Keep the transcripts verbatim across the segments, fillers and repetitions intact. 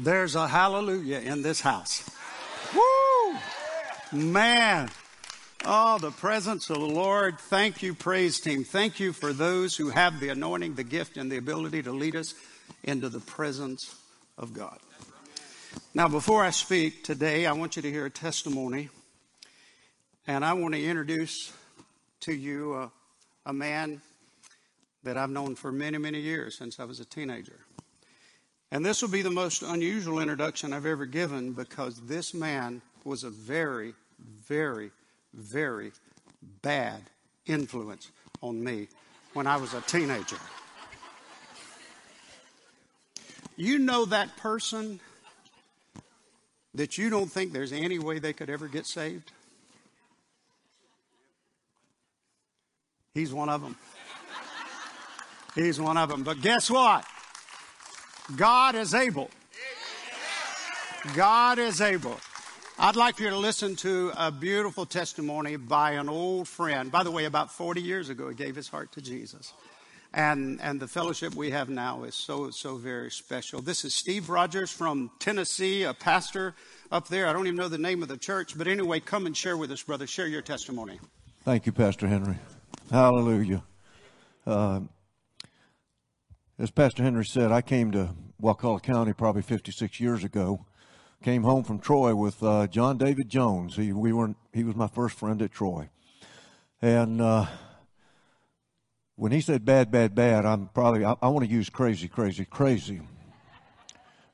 there's a hallelujah in this house. Woo! Man. Oh, the presence of the Lord. Thank you, praise team. Thank you for those who have the anointing, the gift, and the ability to lead us into the presence of God. Now, before I speak today, I want you to hear a testimony. And I want to introduce to you uh, a man that I've known for many, many years, since I was a teenager. And this will be the most unusual introduction I've ever given, because this man was a very, very, very bad influence on me when I was a teenager. You know that person that you don't think there's any way they could ever get saved? He's one of them. He's one of them. But guess what? God is able. God is able. I'd like for you to listen to a beautiful testimony by an old friend. By the way, about forty years ago, he gave his heart to Jesus. And and the fellowship we have now is so, so very special. This is Steve Rogers from Tennessee, a pastor up there. I don't even know the name of the church. But anyway, come and share with us, brother. Share your testimony. Thank you, Pastor Henry. Hallelujah. Uh, as Pastor Henry said, I came to Wakulla County probably fifty-six years ago. Came home from Troy with uh, John David Jones. He, we were, he was my first friend at Troy. And uh, when he said bad, bad, bad, I'm probably, I, I want to use crazy, crazy, crazy.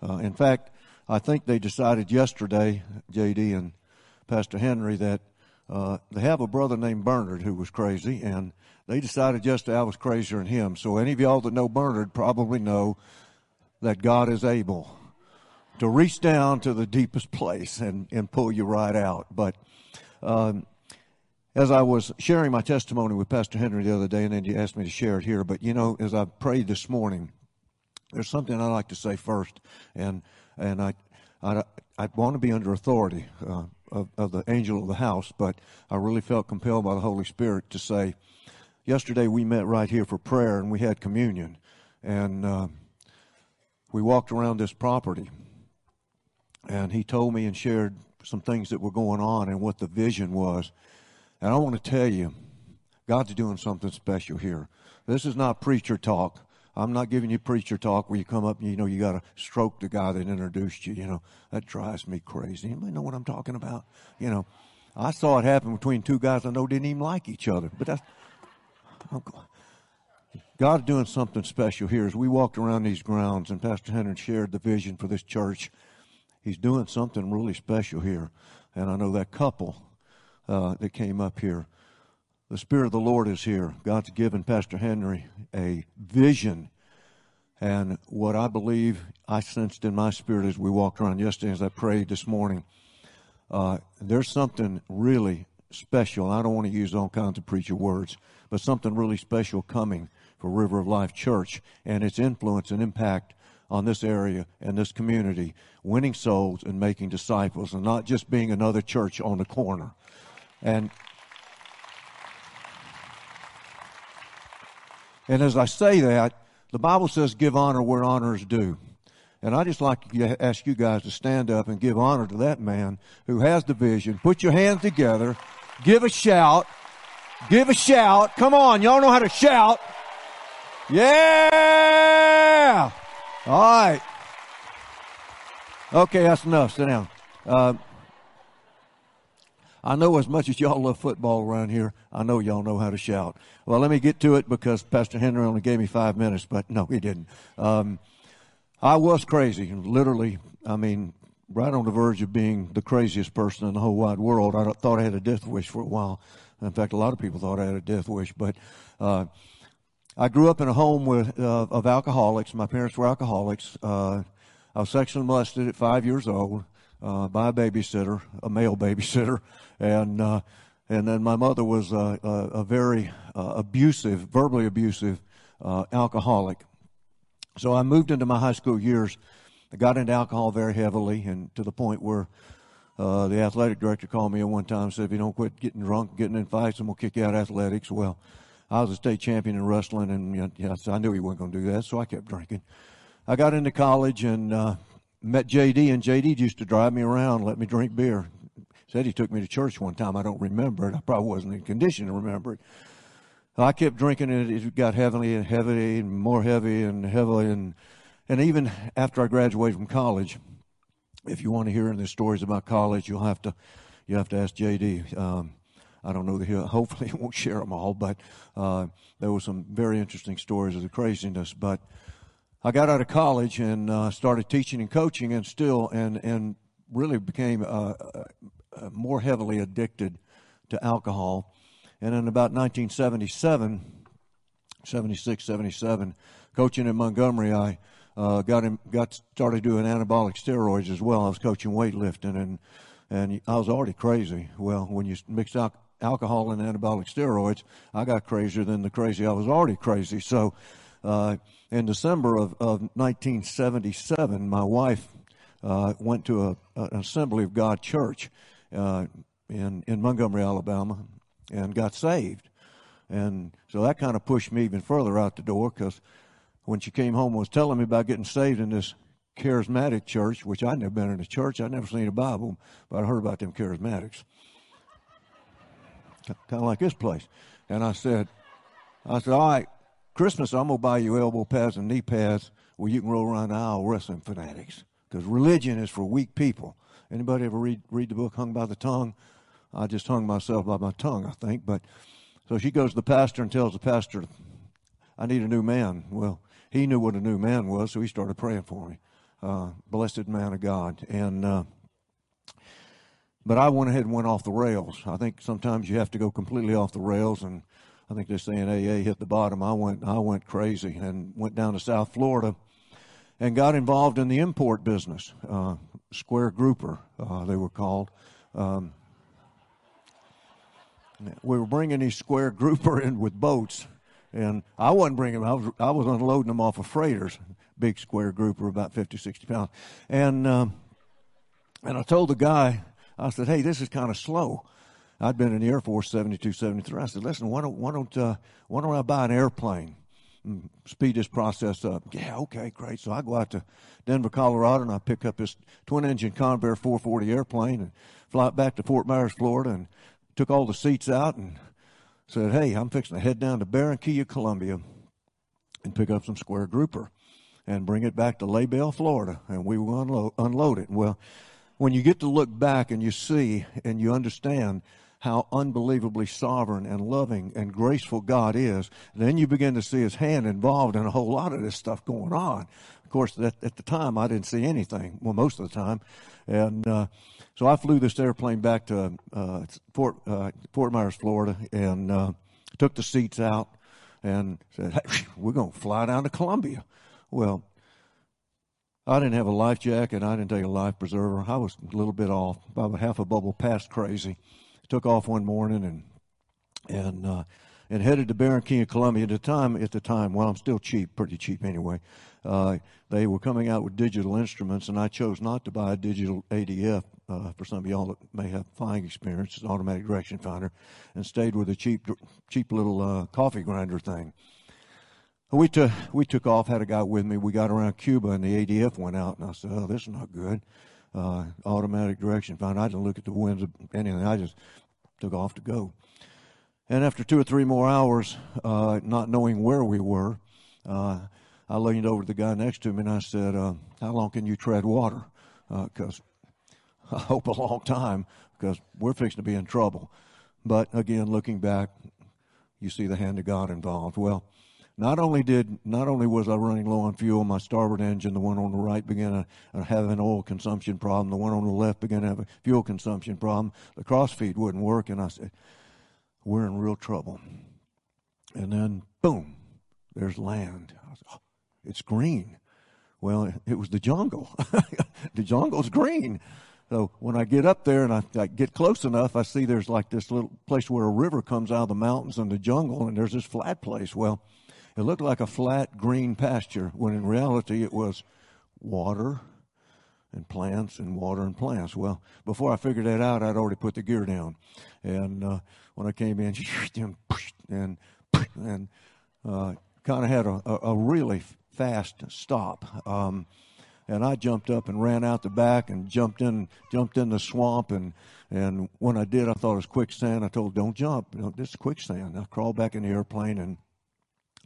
Uh, in fact, I think they decided yesterday, J D and Pastor Henry, that uh, they have a brother named Bernard who was crazy, and they decided yesterday I was crazier than him. So any of y'all that know Bernard probably know that God is able to reach down to the deepest place and, and pull you right out. But um, as I was sharing my testimony with Pastor Henry the other day, and then you asked me to share it here, but, you know, as I prayed this morning, there's something I'd like to say first, and and I, I, I want to be under authority uh, of, of the angel of the house, but I really felt compelled by the Holy Spirit to say, yesterday we met right here for prayer, and we had communion, and uh, we walked around this property. And he told me and shared some things that were going on and what the vision was. And I want to tell you, God's doing something special here. This is not preacher talk. I'm not giving you preacher talk where you come up and, you know, you got to stroke the guy that introduced you. You know, that drives me crazy. Anybody know what I'm talking about? You know, I saw it happen between two guys I know didn't even like each other. But that's, oh God. God's doing something special here. As we walked around these grounds and Pastor Henry shared the vision for this church, He's doing something really special here. And I know that couple uh, that came up here, the Spirit of the Lord is here. God's given Pastor Henry a vision. And what I believe I sensed in my spirit as we walked around yesterday, as I prayed this morning, uh, there's something really special. I don't want to use all kinds of preacher words, but something really special coming for River of Life Church and its influence and impact on this area and this community, winning souls and making disciples, and not just being another church on the corner. And and as I say that, the Bible says give honor where honor is due. And I just like to ask you guys to stand up and give honor to that man who has the vision. Put your hands together. Give a shout. Give a shout. Come on. Y'all know how to shout. Yeah! All right. Okay, that's enough. Sit down. Uh, I know as much as y'all love football around here, I know y'all know how to shout. Well, let me get to it because Pastor Henry only gave me five minutes, but no, he didn't. Um, I was crazy, literally, I mean, right on the verge of being the craziest person in the whole wide world. I thought I had a death wish for a while. In fact, a lot of people thought I had a death wish, but uh I grew up in a home with, uh, of alcoholics. My parents were alcoholics. Uh, I was sexually molested at five years old uh, by a babysitter, a male babysitter, and uh, and then my mother was a, a, a very uh, abusive, verbally abusive uh, alcoholic. So I moved into my high school years. I got into alcohol very heavily, and to the point where uh, the athletic director called me at one time and said, if you don't quit getting drunk, getting in fights, I'm going to kick you out of athletics. Well, I was a state champion in wrestling, and you know, I knew he wasn't going to do that, so I kept drinking. I got into college and uh, met J D, and J D used to drive me around, let me drink beer. Said he took me to church one time. I don't remember it. I probably wasn't in condition to remember it. I kept drinking, and it got heavily and heavy and more heavy and heavily. And, and even after I graduated from college, if you want to hear any stories about college, you'll have to you have to ask J D. Um, I don't know, the, hopefully he won't share them all, but uh, there were some very interesting stories of the craziness. But I got out of college and uh, started teaching and coaching, and still and, and really became uh, uh, more heavily addicted to alcohol. And in about nineteen seventy-seven, seventy-six, seventy-seven, coaching in Montgomery, I uh, got him, got started doing anabolic steroids as well. I was coaching weightlifting, and and I was already crazy. Well, when you mix al- alcohol and anabolic steroids, I got crazier than the crazy I was already crazy. So uh, in December of, of nineteen seventy-seven, my wife uh, went to a, an Assembly of God church uh, in, in Montgomery, Alabama, and got saved. And so that kind of pushed me even further out the door, because when she came home and was telling me about getting saved in this charismatic church, which I'd never been in a church, I'd never seen a Bible, but I heard about them charismatics. Kind of like this place. And I said, I said, all right, Christmas, I'm going to buy you elbow pads and knee pads where you can roll around the aisle wrestling fanatics, because religion is for weak people. Anybody ever read, read the book Hung by the Tongue? I just hung myself by my tongue, I think. But so she goes to the pastor and tells the pastor, I need a new man. Well, he knew what a new man was, so he started praying for me. Uh, blessed man of God. And uh, but I went ahead and went off the rails. I think sometimes you have to go completely off the rails, and I think they say in A A, hit the bottom. I went, I went crazy and went down to South Florida and got involved in the import business. Uh, Square Grouper, uh, they were called. Um, We were bringing these Square Grouper in with boats, and I wasn't bringing them. I was, I was unloading them off of freighters, big Square Grouper, about fifty, sixty pounds. And um, and I told the guy, I said, hey, this is kind of slow. I'd been in the Air Force seventy-two, seventy-three. I said, listen, why don't why don't, uh, why don't I buy an airplane and speed this process up? Yeah, okay, great. So I go out to Denver, Colorado, and I pick up this twin-engine Convair four forty airplane and fly it back to Fort Myers, Florida, and took all the seats out and said, hey, I'm fixing to head down to Barranquilla, Colombia, and pick up some Square Grouper and bring it back to Labelle, Florida, and we will unlo- unload it. Well, when you get to look back and you see and you understand how unbelievably sovereign and loving and graceful God is, then you begin to see His hand involved in a whole lot of this stuff going on. Of course, that, at the time, I didn't see anything, well, most of the time. And uh, so I flew this airplane back to uh, Fort, uh, Fort Myers, Florida, and uh, took the seats out and said, hey, we're going to fly down to Colombia. Well, I didn't have a life jacket. I didn't take a life preserver. I was a little bit off, about half a bubble past crazy. Took off one morning and and uh, and headed to Barranquilla, Colombia. At the time, at the time, well, I'm still cheap, pretty cheap anyway. Uh, they were coming out with digital instruments, and I chose not to buy a digital A D F. Uh, for some of y'all that may have flying experience, an automatic direction finder, and stayed with a cheap, cheap little uh, coffee grinder thing. We took we took off. Had a guy with me. We got around Cuba, and the A D F went out, and I said, "Oh, this is not good." Uh, automatic direction finder. I didn't look at the winds or anything. I just took off to go. And after two or three more hours, uh, not knowing where we were, uh, I leaned over to the guy next to me and I said, uh, how long can you tread water? Because uh, I hope a long time, because we're fixing to be in trouble. But again, looking back, you see the hand of God involved. Well, Not only did, not only was I running low on fuel, my starboard engine, the one on the right, began to have an oil consumption problem. The one on the left began to have a fuel consumption problem. The crossfeed wouldn't work, and I said, we're in real trouble. And then, boom, there's land. I said, oh, it's green. Well, it was the jungle. The jungle's green. So when I get up there and I, I get close enough, I see there's like this little place where a river comes out of the mountains and the jungle, and there's this flat place. Well, it looked like a flat green pasture when in reality it was water and plants and water and plants. Well, before I figured that out, I'd already put the gear down. And uh, when I came in, and and uh, kind of had a, a, a really fast stop. Um, and I jumped up and ran out the back and jumped in jumped in the swamp. And, and when I did, I thought it was quicksand. I told, don't jump. You know, this is quicksand. I crawled back in the airplane and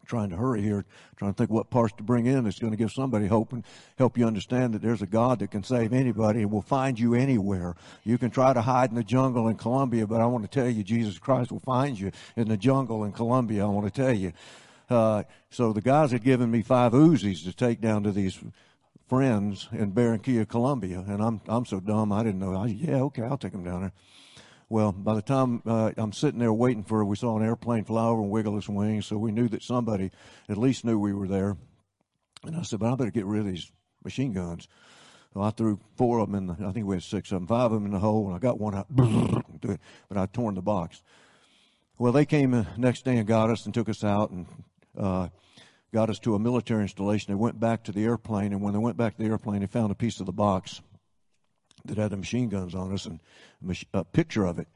trying to hurry here, trying to think what parts to bring in that's going to give somebody hope and help you understand that there's a God that can save anybody and will find you anywhere. You can try to hide in the jungle in Colombia, but I want to tell you Jesus Christ will find you in the jungle in Colombia, I want to tell you. Uh, so the guys had given me five Uzis to take down to these friends in Barranquilla, Colombia, and I'm I'm so dumb I didn't know. I, yeah, okay, I'll take them down there. Well, by the time uh, I'm sitting there waiting for, we saw an airplane fly over and wiggle its wings, so we knew that somebody at least knew we were there. And I said, but I better get rid of these machine guns. So I threw four of them in the, I think we had six of them, five of them in the hole, and I got one out, but I torn the box. Well, they came the next day and got us and took us out and uh, got us to a military installation. They went back to the airplane, and when they went back to the airplane, they found a piece of the box that had the machine guns on us and a picture of it,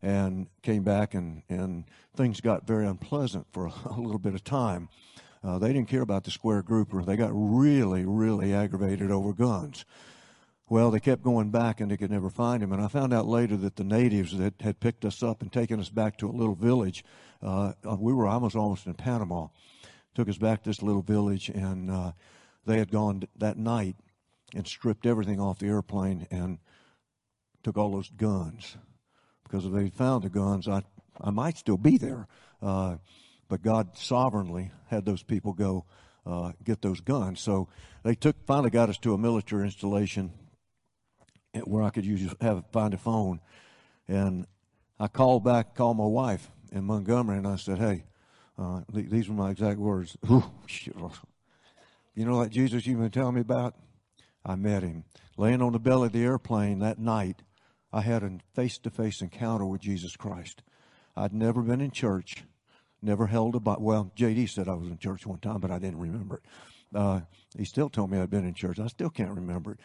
and came back and, and things got very unpleasant for a, a little bit of time. Uh, they didn't care about the Square Grouper. They got really, really aggravated over guns. Well, they kept going back and they could never find him. And I found out later that the natives that had picked us up and taken us back to a little village, uh, we were almost almost in Panama, took us back to this little village, and uh, they had gone that night and stripped everything off the airplane and took all those guns. Because if they found the guns, I I might still be there. Uh, but God sovereignly had those people go uh, get those guns. So they took finally got us to a military installation where I could use have find a phone. And I called back, called my wife in Montgomery, and I said, hey, uh, th- these were my exact words. You know that Jesus you've been telling me about? I met him. Laying on the belly of the airplane that night, I had a face-to-face encounter with Jesus Christ. I'd never been in church, never held a Bible. Well, J D said I was in church one time, but I didn't remember it. Uh, he still told me I'd been in church. I still can't remember it.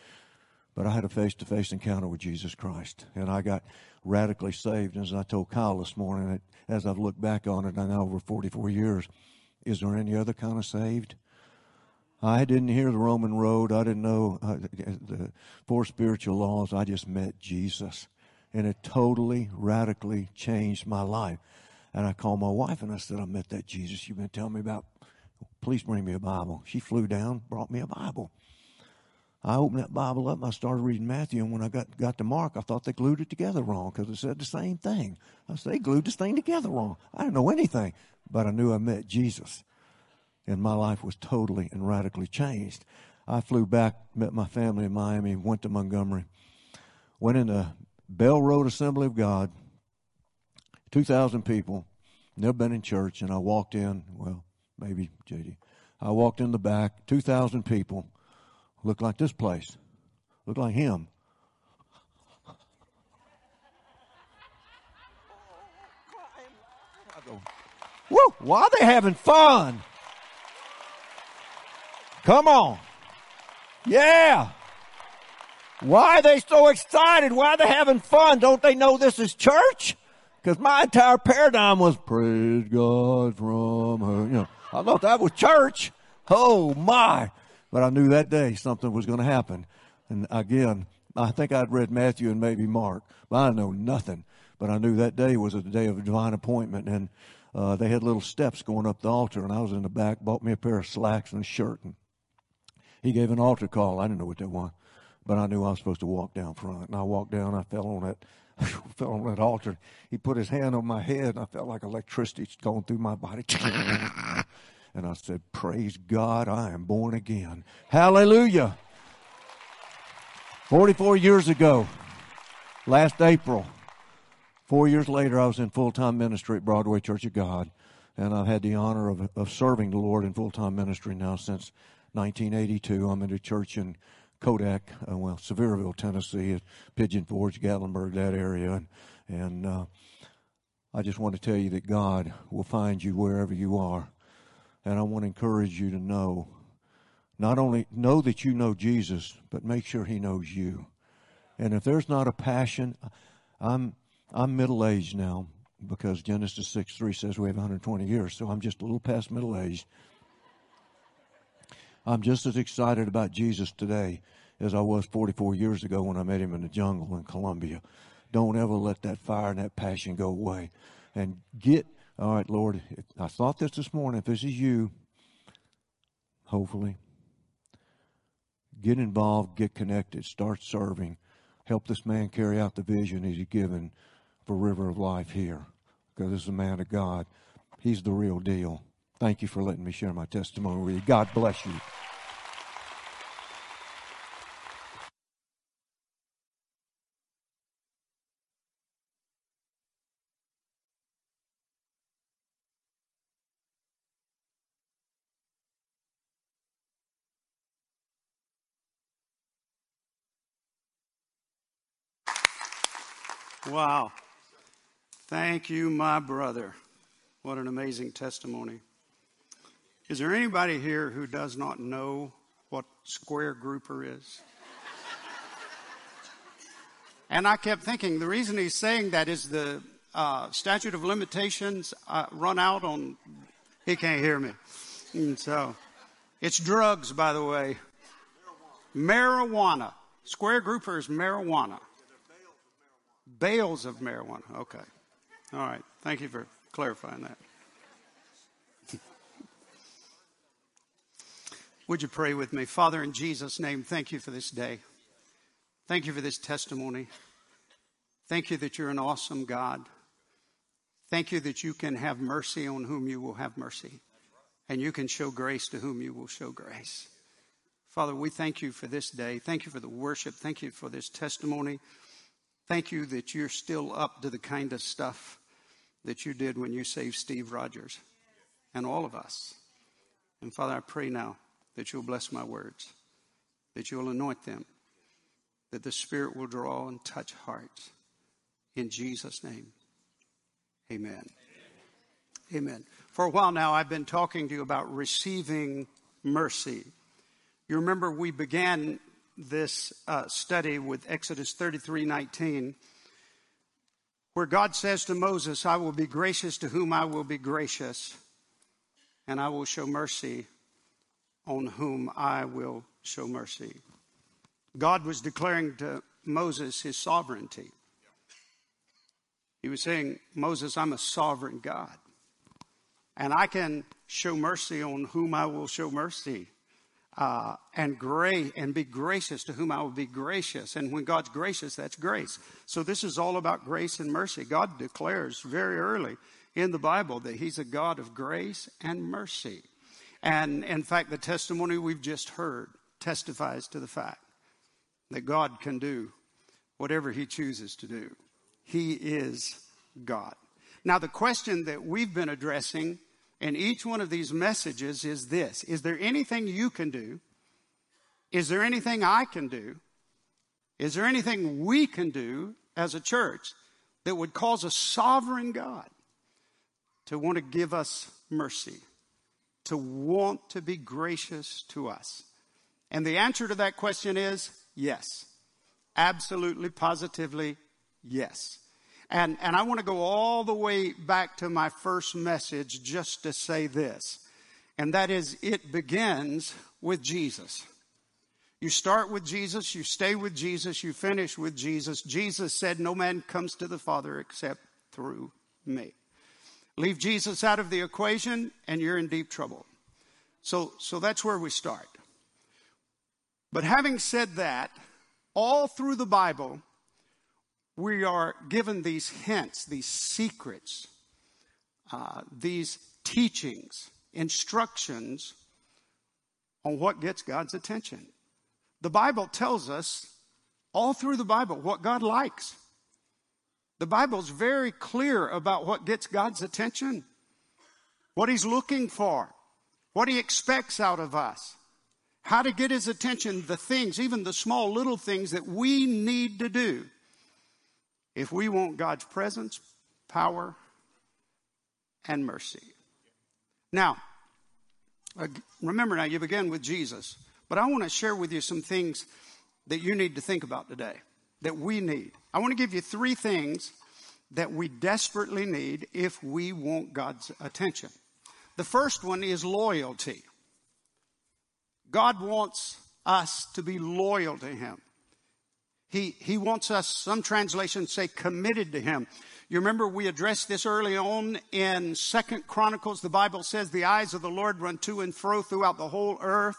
But I had a face-to-face encounter with Jesus Christ, and I got radically saved. And as I told Kyle this morning, it, as I've looked back on it, I now over forty-four years, is there any other kind of saved? I didn't hear the Roman road. I didn't know uh, the four spiritual laws. I just met Jesus, and it totally, radically changed my life. And I called my wife, and I said, I met that Jesus you've been telling me about. Please bring me a Bible. She flew down, brought me a Bible. I opened that Bible up, and I started reading Matthew, and when I got, got to Mark, I thought they glued it together wrong because it said the same thing. I said, they glued this thing together wrong. I didn't know anything, but I knew I met Jesus. And my life was totally and radically changed. I flew back, met my family in Miami, went to Montgomery, went into Bell Road Assembly of God, two thousand people, never been in church, and I walked in, well, maybe J D. I walked in the back, two thousand people, looked like this place, looked like him. I go, woo, why are they having fun? Come on. Yeah. Why are they so excited? Why are they having fun? Don't they know this is church? Because my entire paradigm was, praise God from her. You know, I thought that was church. Oh, my. But I knew that day something was going to happen. And again, I think I'd read Matthew and maybe Mark, but I know nothing. But I knew that day was a day of divine appointment, and uh, they had little steps going up the altar, and I was in the back, bought me a pair of slacks and a shirt, and he gave an altar call. I didn't know what that was, but I knew I was supposed to walk down front. And I walked down. I fell on that, fell on that altar. He put his hand on my head, and I felt like electricity going through my body. And I said, "Praise God, I am born again. Hallelujah!" Forty-four years ago, last April, four years later, I was in full-time ministry at Broadway Church of God, and I've had the honor of of serving the Lord in full-time ministry now since nineteen eighty-two, I'm in a church in Kodak, uh, well, Sevierville, Tennessee, Pigeon Forge, Gatlinburg, that area. And, and uh, I just want to tell you that God will find you wherever you are. And I want to encourage you to know, not only know that you know Jesus, but make sure he knows you. And if there's not a passion, I'm I'm middle-aged now because Genesis six three says we have one hundred twenty years, so I'm just a little past middle-aged. I'm just as excited about Jesus today as I was forty-four years ago when I met him in the jungle in Colombia. Don't ever let that fire and that passion go away. And get, all right, Lord, I thought this this morning, if this is you, hopefully, get involved, get connected, start serving. Help this man carry out the vision he's given for River of Life here, because this is a man of God. He's the real deal. Thank you for letting me share my testimony with you. God bless you. Wow. Thank you, my brother. What an amazing testimony. Is there anybody here who does not know what Square Grouper is? And I kept thinking, the reason he's saying that is the uh, statute of limitations uh, run out on, he can't hear me. And so, it's drugs, by the way. Marijuana. Marijuana. Square Grouper is marijuana. Bales of marijuana. Okay. All right. Thank you for clarifying that. Would you pray with me? Father, in Jesus' name, thank you for this day. Thank you for this testimony. Thank you that you're an awesome God. Thank you that you can have mercy on whom you will have mercy. And you can show grace to whom you will show grace. Father, we thank you for this day. Thank you for the worship. Thank you for this testimony. Thank you that you're still up to the kind of stuff that you did when you saved Steve Rogers and all of us. And Father, I pray now that you'll bless my words, that you'll anoint them, that the Spirit will draw and touch hearts. In Jesus' name, amen. Amen. Amen. For a while now, I've been talking to you about receiving mercy. You remember we began this uh, study with Exodus thirty-three nineteen, where God says to Moses, I will be gracious to whom I will be gracious, and I will show mercy on whom I will show mercy. God was declaring to Moses his sovereignty. He was saying, Moses, I'm a sovereign God, and I can show mercy on whom I will show mercy. Uh, and great and be gracious to whom I will be gracious. And when God's gracious, that's grace. So this is all about grace and mercy. God declares very early in the Bible that he's a God of grace and mercy. And in fact, the testimony we've just heard testifies to the fact that God can do whatever he chooses to do. He is God. Now, the question that we've been addressing and each one of these messages is this. Is there anything you can do? Is there anything I can do? Is there anything we can do as a church that would cause a sovereign God to want to give us mercy, to want to be gracious to us? And the answer to that question is yes. Absolutely, positively, yes. And, and I want to go all the way back to my first message just to say this. And that is, it begins with Jesus. You start with Jesus, you stay with Jesus, you finish with Jesus. Jesus said, no man comes to the Father except through me. Leave Jesus out of the equation and you're in deep trouble. So, so that's where we start. But having said that, all through the Bible, we are given these hints, these secrets, uh, these teachings, instructions on what gets God's attention. The Bible tells us all through the Bible what God likes. The Bible's very clear about what gets God's attention, what he's looking for, what he expects out of us. how to get his attention, the things, even the small little things that we need to do if we want God's presence, power, and mercy. Now, remember now, you began with Jesus, but I want to share with you some things that you need to think about today, that we need. I want to give you three things that we desperately need if we want God's attention. The first one is loyalty. God wants us to be loyal to him. He, he wants us, some translations say, committed to him. You remember we addressed this early on in Second Chronicles. The Bible says the eyes of the Lord run to and fro throughout the whole earth,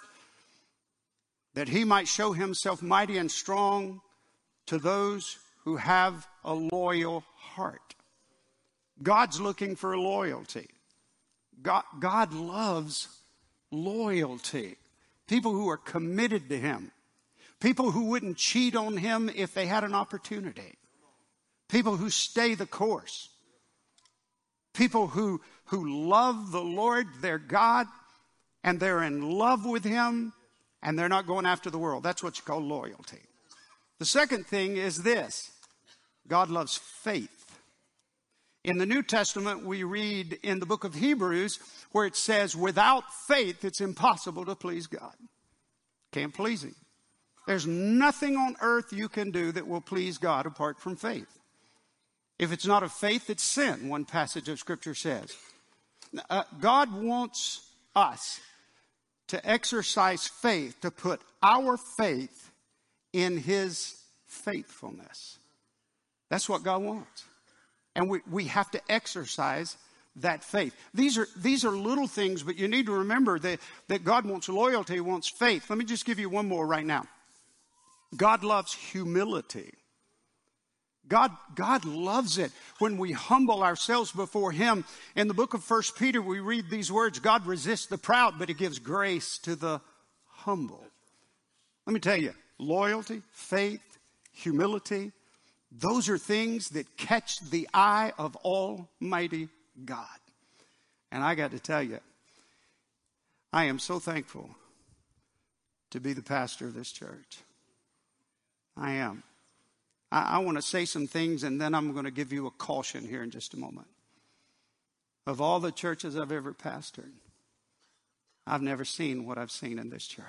that he might show himself mighty and strong to those who have a loyal heart. God's looking for loyalty. God, God loves loyalty. People who are committed to him. People who wouldn't cheat on him if they had an opportunity. People who stay the course. People who, who love the Lord, their God, and they're in love with him, and they're not going after the world. That's what you call loyalty. The second thing is this. God loves faith. In the New Testament, we read in the book of Hebrews where it says, without faith, it's impossible to please God. Can't please him. There's nothing on earth you can do that will please God apart from faith. If it's not of faith, it's sin, one passage of Scripture says. Uh, God wants us to exercise faith, to put our faith in his faithfulness. That's what God wants. And we, we have to exercise that faith. These are, these are little things, but you need to remember that, that God wants loyalty, wants faith. Let me just give you one more right now. God loves humility. God, God loves it when we humble ourselves before him. In the book of First Peter, we read these words, God resists the proud, but he gives grace to the humble. Let me tell you, loyalty, faith, humility, those are things that catch the eye of Almighty God. And I got to tell you, I am so thankful to be the pastor of this church. I am. I, I want to say some things, and then I'm going to give you a caution here in just a moment. Of all the churches I've ever pastored, I've never seen what I've seen in this church.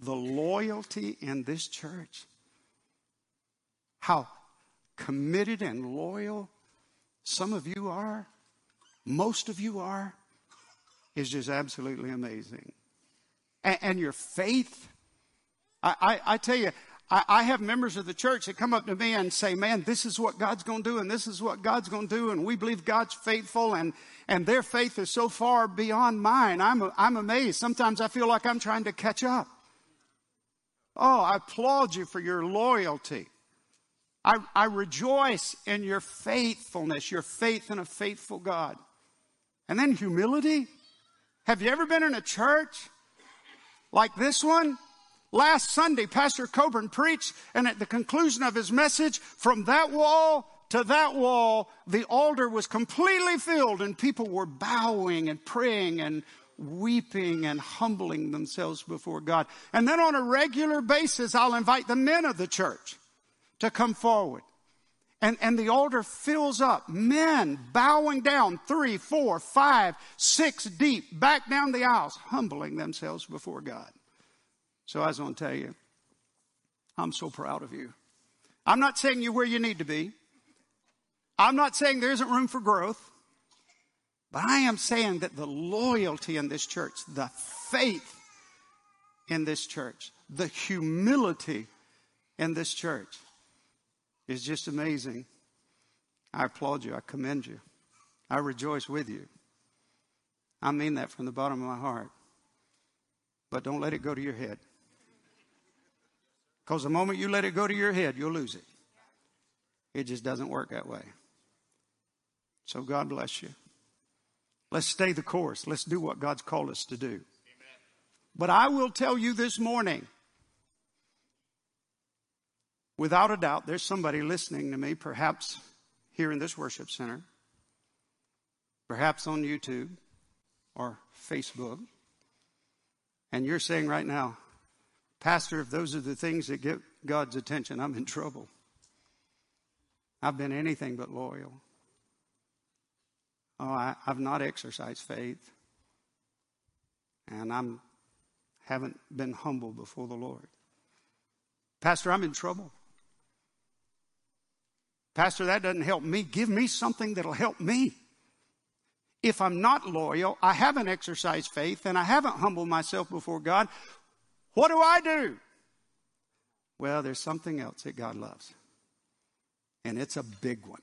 The loyalty in this church. How committed and loyal some of you are, most of you are, is just absolutely amazing. And, and your faith, I, I, I tell you, I, I have members of the church that come up to me and say, man, this is what God's going to do, and this is what God's going to do, and we believe God's faithful, and, and their faith is so far beyond mine. I'm, I'm amazed. Sometimes I feel like I'm trying to catch up. Oh, I applaud you for your loyalty. I, I rejoice in your faithfulness, your faith in a faithful God. And then humility. Have you ever been in a church like this one? Last Sunday, Pastor Coburn preached, and at the conclusion of his message, from that wall to that wall, the altar was completely filled, and people were bowing and praying and weeping and humbling themselves before God. And then on a regular basis, I'll invite the men of the church to come forward. And, and the altar fills up. Men bowing down three, four, five, six deep, back down the aisles, humbling themselves before God. So I was going to tell you, I'm so proud of you. I'm not saying you're where you need to be. I'm not saying there isn't room for growth. But I am saying that the loyalty in this church, the faith in this church, the humility in this church, it's just amazing. I applaud you. I commend you. I rejoice with you. I mean that from the bottom of my heart. But don't let it go to your head. Because the moment you let it go to your head, you'll lose it. It just doesn't work that way. So God bless you. Let's stay the course. Let's do what God's called us to do. Amen. But I will tell you this morning, without a doubt, there's somebody listening to me, perhaps here in this worship center, perhaps on YouTube or Facebook, And you're saying right now, Pastor, if those are the things that get God's attention, I'm in trouble. I've been anything but loyal. Oh, I, I've not exercised faith. And I haven't been humble before the Lord. Pastor, I'm in trouble. Pastor, that doesn't help me. Give me something that'll help me. If I'm not loyal, I haven't exercised faith, and I haven't humbled myself before God, what do I do? Well, there's something else that God loves. And it's a big one.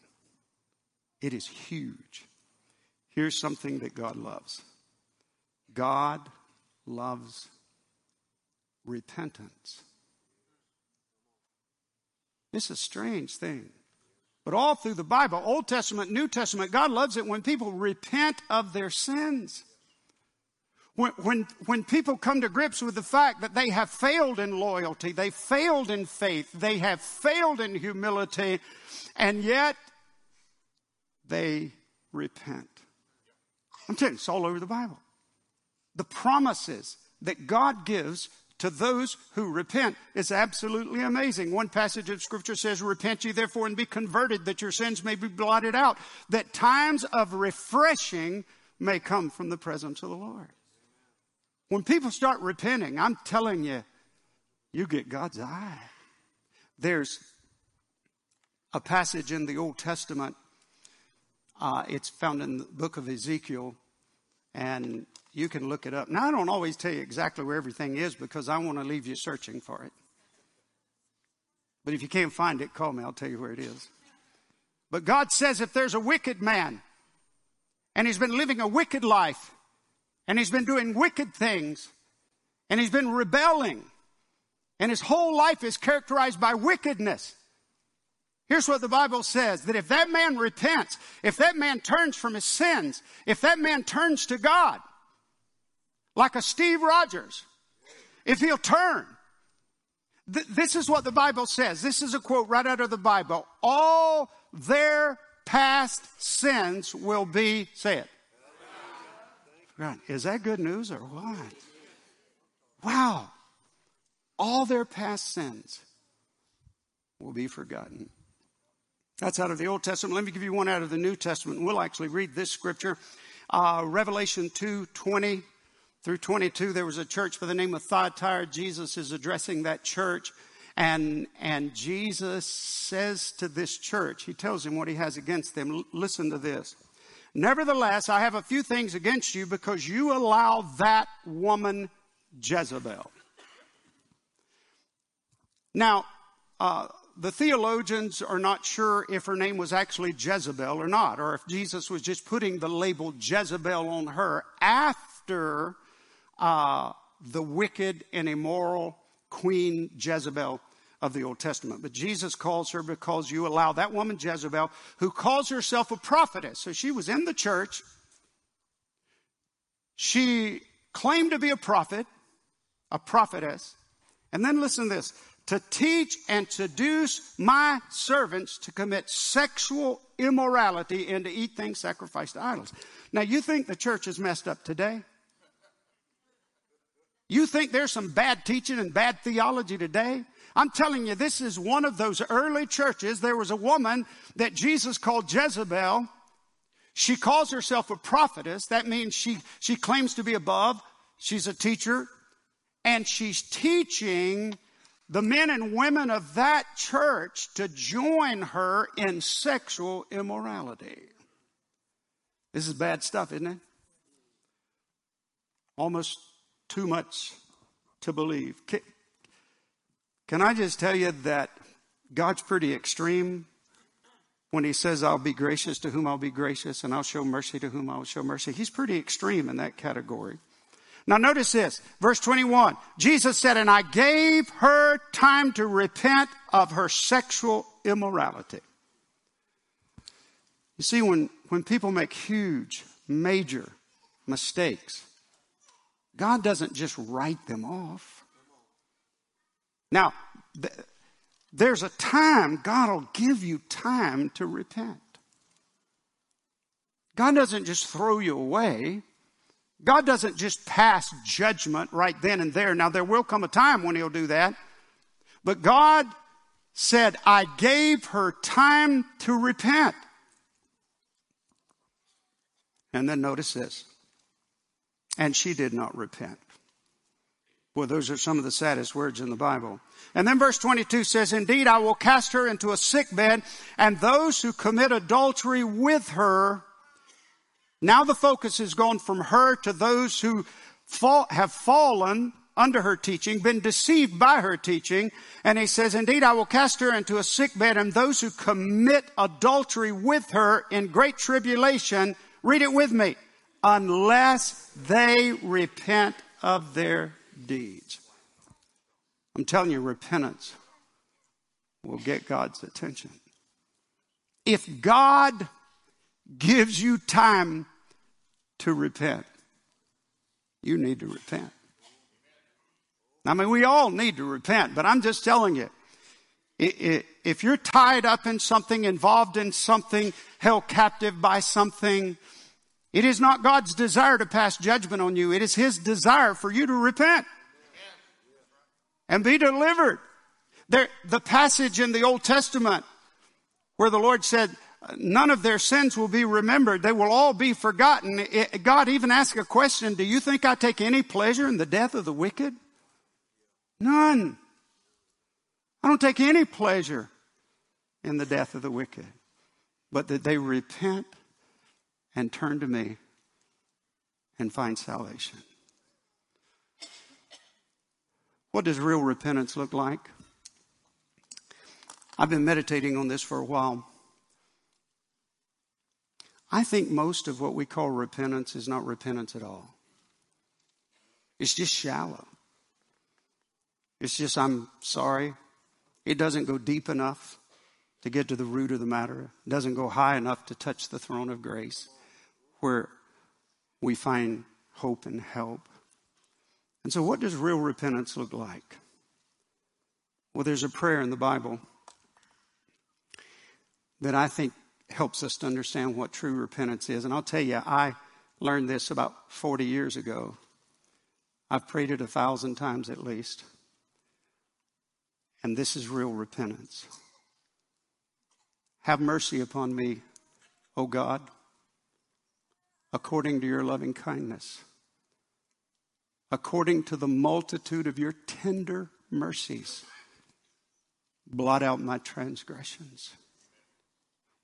It is huge. Here's something that God loves. God loves repentance. It's a strange thing. But all through the Bible, Old Testament, New Testament, God loves it when people repent of their sins. When, when, when people come to grips with the fact that they have failed in loyalty, they failed in faith, they have failed in humility, and yet they repent. I'm telling you, it's all over the Bible. The promises that God gives to those who repent is absolutely amazing. One passage of Scripture says, repent ye therefore and be converted, that your sins may be blotted out, that times of refreshing may come from the presence of the Lord. When people start repenting, I'm telling you, you get God's eye. There's a passage in the Old Testament. Uh, it's found in the book of Ezekiel, and you can look it up. Now, I don't always tell you exactly where everything is because I want to leave you searching for it. But if you can't find it, call me. I'll tell you where it is. But God says if there's a wicked man and he's been living a wicked life and he's been doing wicked things and he's been rebelling and his whole life is characterized by wickedness, here's what the Bible says, that if that man repents, if that man turns from his sins, if that man turns to God, like a Steve Rogers, if he'll turn. Th- this is what the Bible says. This is a quote right out of the Bible. All their past sins will be, say it. God, is that good news or what? Wow. All their past sins will be forgotten. That's out of the Old Testament. Let me give you one out of the New Testament. We'll actually read this scripture. Uh, Revelation two twenty. Through twenty-two, there was a church by the name of Thyatira. Jesus is addressing that church. And, and Jesus says to this church, he tells him what he has against them. L- listen to this. Nevertheless, I have a few things against you because you allow that woman Jezebel. Now, uh, the theologians are not sure if her name was actually Jezebel or not, or if Jesus was just putting the label Jezebel on her after Uh, the wicked and immoral Queen Jezebel of the Old Testament. But Jesus calls her because you allow that woman Jezebel, who calls herself a prophetess. So she was in the church. She claimed to be a prophet, a prophetess. And then listen to this. To teach and seduce my servants to commit sexual immorality and to eat things sacrificed to idols. Now, you think the church is messed up today? You think there's some bad teaching and bad theology today? I'm telling you, this is one of those early churches. There was a woman that Jesus called Jezebel. She calls herself a prophetess. That means she, she claims to be above. She's a teacher. And she's teaching the men and women of that church to join her in sexual immorality. This is bad stuff, isn't it? Almost too much to believe. Can I just tell you that God's pretty extreme when he says, I'll be gracious to whom I'll be gracious and I'll show mercy to whom I'll show mercy. He's pretty extreme in that category. Now notice this, verse twenty-one, Jesus said, and I gave her time to repent of her sexual immorality. You see, when, when people make huge, major mistakes, God doesn't just write them off. Now, th- there's a time God will give you time to repent. God doesn't just throw you away. God doesn't just pass judgment right then and there. Now, there will come a time when he'll do that. But God said, I gave her time to repent. And then notice this. And she did not repent. Well, those are some of the saddest words in the Bible. And then verse twenty-two says, indeed, I will cast her into a sick bed, and those who commit adultery with her. Now the focus has gone from her to those who fall, have fallen under her teaching, been deceived by her teaching. And he says, indeed, I will cast her into a sick bed, and those who commit adultery with her in great tribulation, read it with me, unless they repent of their deeds. I'm telling you, repentance will get God's attention. If God gives you time to repent, you need to repent. I mean, we all need to repent, but I'm just telling you, if you're tied up in something, involved in something, held captive by something, it is not God's desire to pass judgment on you. It is his desire for you to repent and be delivered. There, the passage in the Old Testament where the Lord said, none of their sins will be remembered. They will all be forgotten. It, God even asked a question, do you think I take any pleasure in the death of the wicked? None. I don't take any pleasure in the death of the wicked, but that they repent and turn to me and find salvation. What does real repentance look like? I've been meditating on this for a while. I think most of what we call repentance is not repentance at all. It's just shallow. It's just, I'm sorry. It doesn't go deep enough to get to the root of the matter. It doesn't go high enough to touch the throne of grace, where we find hope and help. And so what does real repentance look like? Well, there's a prayer in the Bible that I think helps us to understand what true repentance is. And I'll tell you, I learned this about forty years ago. I've prayed it a thousand times at least. And this is real repentance. Have mercy upon me, O God, according to your loving kindness, according to the multitude of your tender mercies, blot out my transgressions.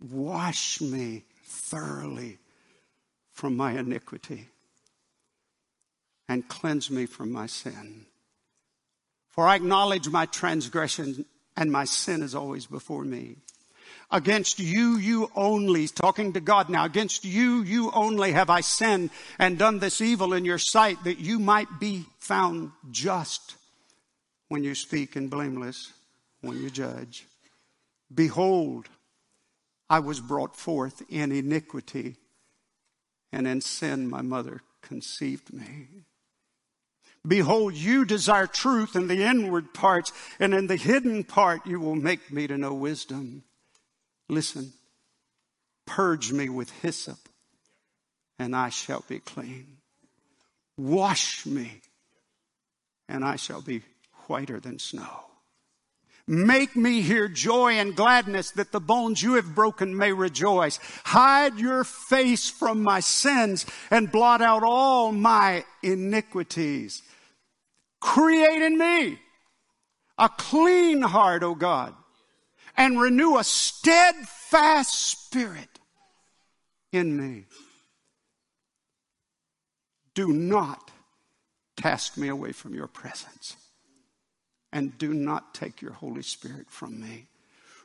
Wash me thoroughly from my iniquity and cleanse me from my sin. For I acknowledge my transgression, and my sin is always before me. Against you, you only, talking to God now, against you, you only have I sinned and done this evil in your sight, that you might be found just when you speak and blameless when you judge. Behold, I was brought forth in iniquity, and in sin my mother conceived me. Behold, you desire truth in the inward parts, and in the hidden part you will make me to know wisdom. Listen, purge me with hyssop, and I shall be clean. Wash me, and I shall be whiter than snow. Make me hear joy and gladness, that the bones you have broken may rejoice. Hide your face from my sins, and blot out all my iniquities. Create in me a clean heart, O God, and renew a steadfast spirit in me. Do not cast me away from your presence, and do not take your Holy Spirit from me.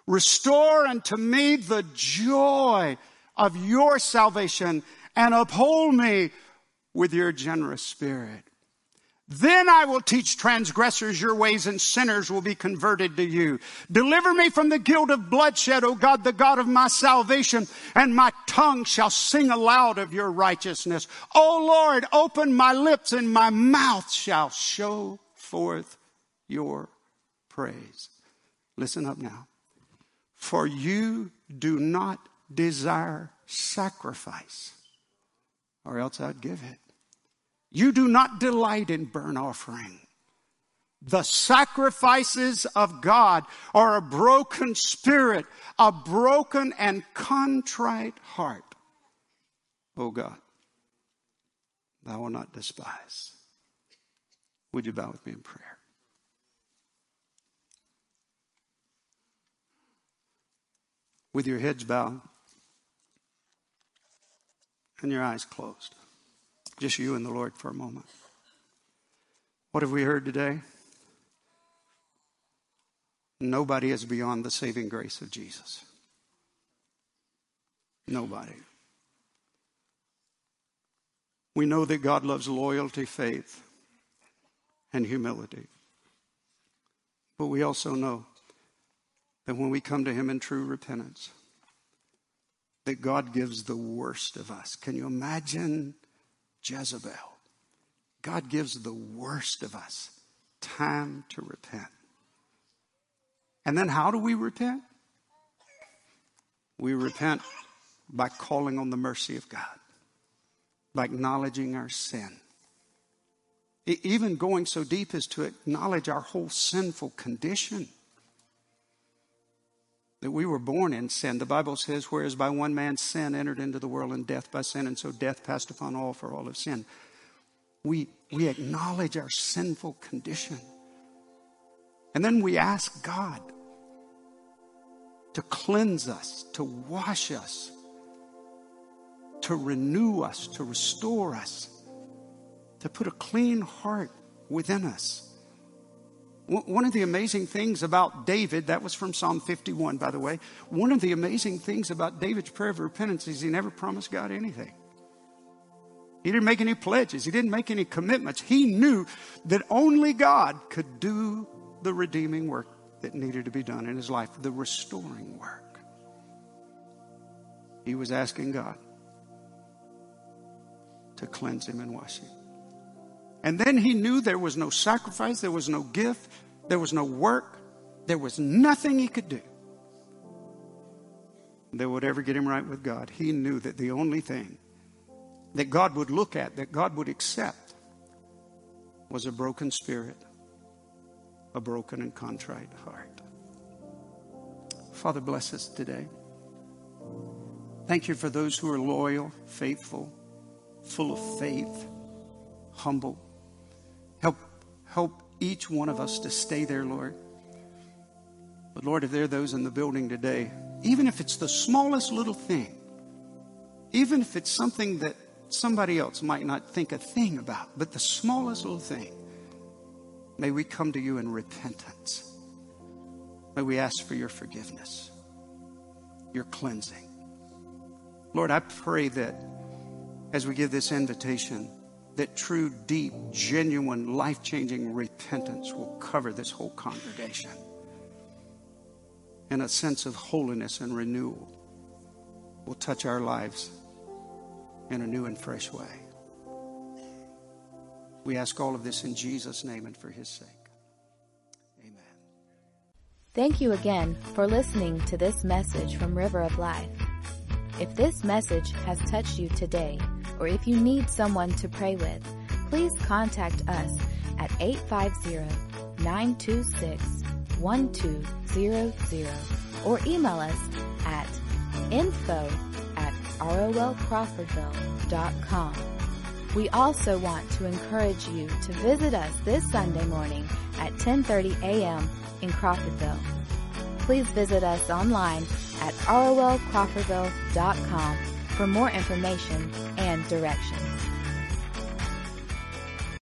Restore unto me the joy of your salvation, and uphold me with your generous spirit. Then I will teach transgressors your ways, and sinners will be converted to you. Deliver me from the guilt of bloodshed, O God, the God of my salvation, and my tongue shall sing aloud of your righteousness. O Lord, open my lips, and my mouth shall show forth your praise. Listen up now. For you do not desire sacrifice, or else I'd give it. You do not delight in burnt offering. The sacrifices of God are a broken spirit, a broken and contrite heart. O God, thou wilt not despise. Would you bow with me in prayer? With your heads bowed and your eyes closed. Just you and the Lord for a moment. What have we heard today? Nobody is beyond the saving grace of Jesus. Nobody. We know that God loves loyalty, faith, and humility. But we also know that when we come to him in true repentance, that God gives the worst of us. Can you imagine Jezebel? God gives the worst of us time to repent. And then how do we repent? We repent by calling on the mercy of God, by acknowledging our sin. Even going so deep as to acknowledge our whole sinful condition, that we were born in sin. The Bible says, whereas by one man sin entered into the world, and death by sin, and so death passed upon all, for all have sinned. We, we acknowledge our sinful condition. And then we ask God to cleanse us, to wash us, to renew us, to restore us, to put a clean heart within us. One of the amazing things about David, that was from Psalm fifty-one, by the way. One of the amazing things about David's prayer of repentance is he never promised God anything. He didn't make any pledges. He didn't make any commitments. He knew that only God could do the redeeming work that needed to be done in his life, the restoring work. He was asking God to cleanse him and wash him. And then he knew there was no sacrifice, there was no gift, there was no work, there was nothing he could do that would ever get him right with God. He knew that the only thing that God would look at, that God would accept, was a broken spirit, a broken and contrite heart. Father, bless us today. Thank you for those who are loyal, faithful, full of faith, humble. Help, help each one of us to stay there, Lord. But Lord, if there are those in the building today, even if it's the smallest little thing, even if it's something that somebody else might not think a thing about, but the smallest little thing, may we come to you in repentance. May we ask for your forgiveness, your cleansing. Lord, I pray that as we give this invitation, that true, deep, genuine, life-changing repentance will cover this whole congregation and a sense of holiness and renewal will touch our lives in a new and fresh way. We ask all of this in Jesus' name and for his sake. Amen. Thank you again for listening to this message from River of Life. If this message has touched you today, or if you need someone to pray with, please contact us at eight five zero, nine two six, one two zero zero or email us at info at rolcrawfordville dot com. We also want to encourage you to visit us this Sunday morning at ten thirty a.m. in Crawfordville. Please visit us online at rolcrawfordville dot com for more information and directions.